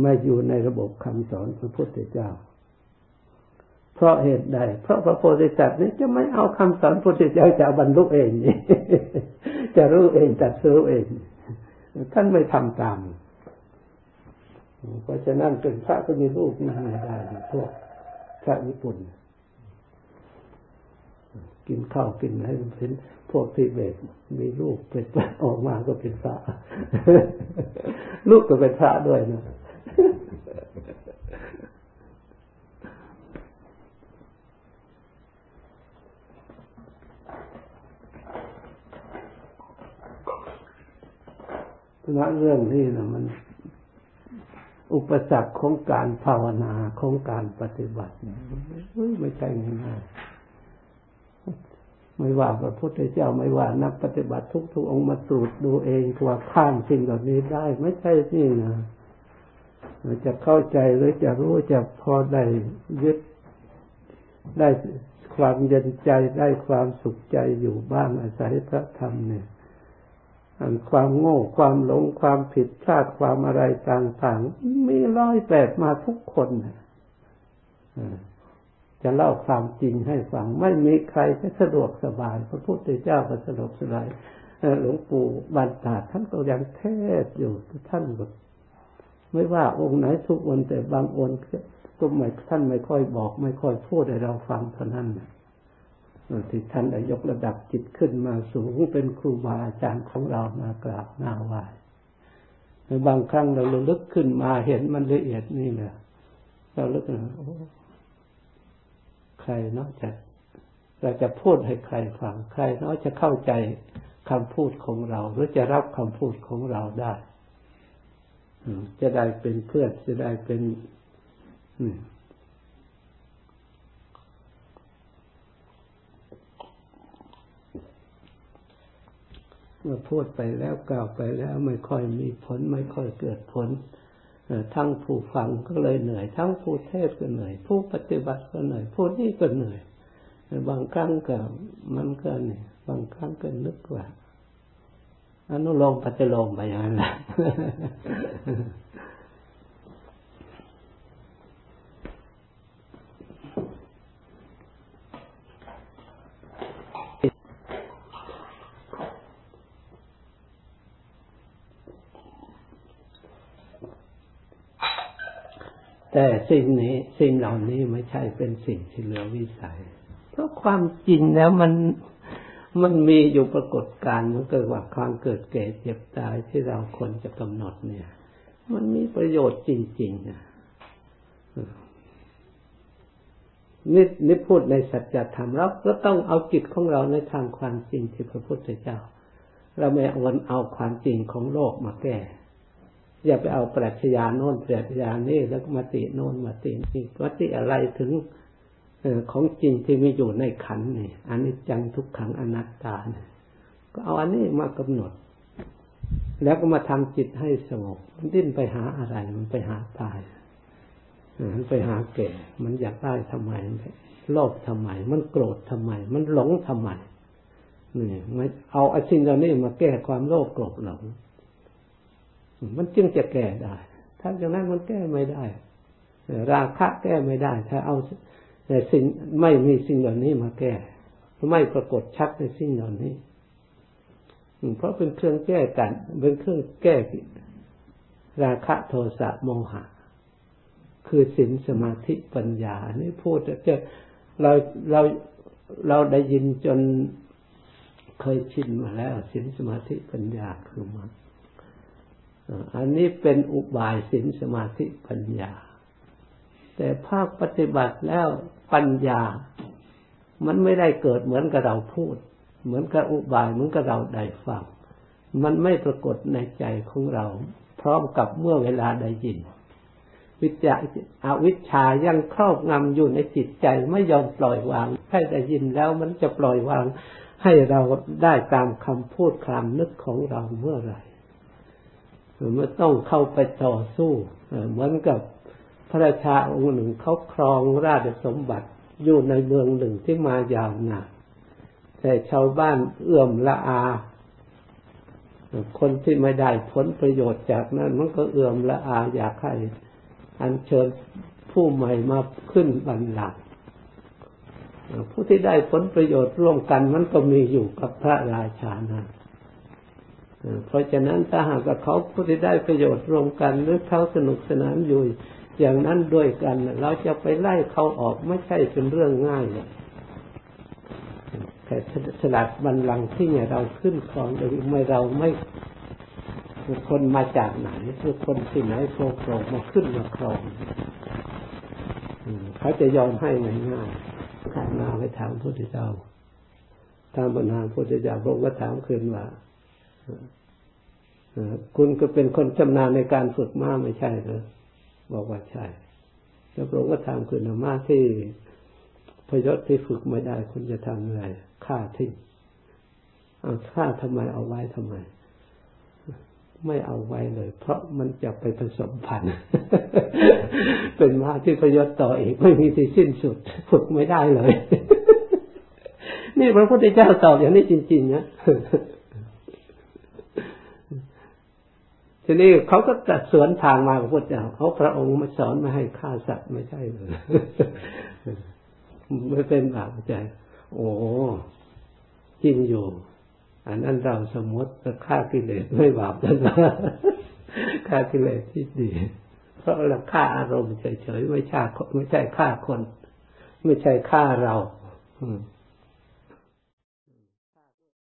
ไม่อยู่ในระบบคำสอนของพระพุทธเจ้าเพราะเหตุใดเพราะพระโพธิสัตว์นี้จะไม่เอาคำสอนพระพุทธเจ้าจะบรรลุเองนี่จะรู้เองจะซื้อเองท่านไม่ทำตามเพราะฉะนั้นเป็นพระก็มีรูปหน้าได้พวกพระญี่ปุ่นกินข้าวกินอะไรเป็นพวกทิเบตมีรูปเป็นออกมาก็เป็นพระรูปก็เป็นพระด้วยนะนะเรื่องนี้นะมันอุปสรรคของการภาวนาของการปฏิบัติเนี่ยไม่ใช่ง่ายๆไม่ว่าพระพุทธเจ้าไม่ว่านักปฏิบัติทุกๆองค์มาตรวจดูเองว่าข้ามสิ่งเหล่านี้ได้ไม่ใช่นี่นะเราจะเข้าใจหรือจะรู้จะพอได้ยึดได้ความเย็นใจได้ความสุขใจอยู่บ้างอาศัยพระธรรมเนี่ยความโง่ความหลงความผิดพลาดความอะไรต่างๆมี108มาทุกคนจะเล่าความจริงให้ฟังไม่มีใครจะสะดวกสบายพระพุทธเจ้าก็สะดวกสบายหลวงปู่บัณฑาตท่านก็ยังเทศอยู่ท่านก็ไม่ว่าองค์ไหนทุกองค์แต่บางองค์ก็ไม่ท่านไม่ค่อยบอกไม่ค่อยพูดให้เราฟังเท่านั้นที่ท่านได้ยกระดับจิตขึ้นมาสูงเป็นครูบาอาจารย์ของเรามากราบหน้าไหว้บางครั้งเราระลึกขึ้นมาเห็นมันละเอียดนี่แหละเราลึกนะโอ้ใครเนาะจะเราจะพูดให้ใครฟังใครเนาะจะเข้าใจคำพูดของเราหรือจะรับคำพูดของเราได้จะได้เป็นเพื่อนจะได้เป็นเมื่อพูดไปแล้วกล่าวไปแล้วไม่ค่อยมีผลไม่ค่อยเกิดผลทั้งผู้ฟังก็เลยเหนื่อยทั้งผู้เทศก็เหนื่อยผู้ปฏิบัติก็เหนื่อยผู้นี่ก็เหนื่อยบางครั้งก็มันก็เนี่ยบางครั้งก็นึกว่าอนุโลมปัจโลมไปอย่างนั้นแหละ แต่สิ่งนี้สิ่งเหล่านี้ไม่ใช่เป็นสิ่งที่เหลือวิสัยเพราะความจริงแล้วมันมีอยู่ปรากฏการณ์มันเกิดว่าความเกิดแก่เจ็บตายที่เราคนจะกำหนดเนี่ยมันมีประโยชน์จริงๆนะนี่พูดในสัจธรรมเราก็ต้องเอาจิตของเราในทางความจริงที่พระพุทธเจ้าเราไม่วนเอาความจริงของโลกมาแก้อย่าไปเอาปรัชญาโน่นปรัชญานี่แล้วก็มาติโน่นมาตินี่มาติอะไรถึงของจริงที่มีอยู่ในขันธ์นี่อนิจจังทุกขังอนัตตาเนี่ยก็เอาอันนี้มากำหนดแล้วก็มาทำจิตให้สงบมันดิ้นไปหาอะไรมันไปหาตายมันไปหาแก่มันอยากได้ทำไมโลภทำไมมันโกรธทำไมมันหลงทำไมนี่ไม่เอาไอ้สิ่งเหล่านี้มาแก้ความโลภโกรธหลงมันจึงจะแก้ได้ถ้าอย่างนั้นมันแก้ไม่ได้ราคะแก้ไม่ได้ถ้าเอาสิ่งไม่มีสิ่งเหล่านี้มาแก้ไม่ปรากฏชัดในสิ่งเหล่านี้เพราะเป็นเครื่องแก้กันเป็นเครื่องแก้ราคะโทสะโมหะคือศีลสมาธิปัญญานี่พูดจะเราได้ยินจนเคยชินมาแล้วศีลสมาธิปัญญาคือมันอันนี้เป็นอุบายศีลสมาธิปัญญาแต่ภาคปฏิบัติแล้วปัญญามันไม่ได้เกิดเหมือนกับเราพูดเหมือนกับอุบายเหมือนกับเราได้ฟังมันไม่ปรากฏในใจของเราพร้อมกับเมื่อเวลาได้ยินวิจารอวิชชายังครอบงำอยู่ในจิตใจไม่ยอมปล่อยวางแค่ได้ยินแล้วมันจะปล่อยวางให้เราได้ตามคำพูดคำนึกของเราเมื่อไหร่มันต้องเข้าไปต่อสู้เหมือนกับพระราชาองค์หนึ่งเขาครองราชสมบัติอยู่ในเมืองหนึ่งที่มายาวนานแต่ชาวบ้านเอื้อมละอา คนที่ไม่ได้ผลประโยชน์จากนั้นมันก็เอื่อมละอาอยากให้อัญเชิญผู้ใหม่มาขึ้นบัลลังก์ผู้ที่ได้ผลประโยชน์ร่วมกันมันก็มีอยู่กับพระราชานะเพราะฉะนั้นถ้าหากเขาผู้ที่ได้ประโยชน์ร่วมกันหรือเขาสนุกสนานอยู่อย่างนั้นด้วยกันเราจะไปไล่เขาออกไม่ใช่เป็นเรื่องง่ายเลยแต่สลัดบัลลังก์ที่เนี่ยเราขึ้นครองโดยไม่เราไม่คนมาจากไหนคือคนที่ไหนโผล่มาขึ้นมาครองเขาจะยอมให้ง่ายๆข้ามาไปถามพระพุทธเจ้าตามปัญหาพระพุทธเจ้าพระองค์ก็ถามขึ้นว่าคุณก็เป็นคนชำนาญในการฝึกม้าไม่ใช่เหรอบอกว่าใช่แล้วพระองค์ก็ถามขึ้นว่าม้าที่พยศที่ฝึกไม่ได้คุณจะทำอะไรฆ่าทิ้งเอาฆ่าทำไมเอาไว้ทำไมไม่เอาไว้เลยเพราะมันจะไปผสมพันธุ์ เป็นม้าที่พยศต่ออีกไม่มีที่สิ้นสุดฝึกไม่ได้เลย นี่พระพุทธเจ้าตอบอย่างนี้จริงๆนะ ทีนี้เขาก็ตัดสวนทางมาพระพุทธเจ้าเขาพระองค์มาสอนไม่ให้ฆ่าสัตว์ไม่ใช่เลย ไม่เป็นบาปใจโอ้จริงอยู่อันนั้นเราสมมติฆ่ากิเลสไม่บาปนั่นนะฆ่ากิเลสที่ดีเพราะเราฆ่าอารมณ์เฉยๆไม่ใช่ฆ่าคนไม่ใช่ฆ่าเรา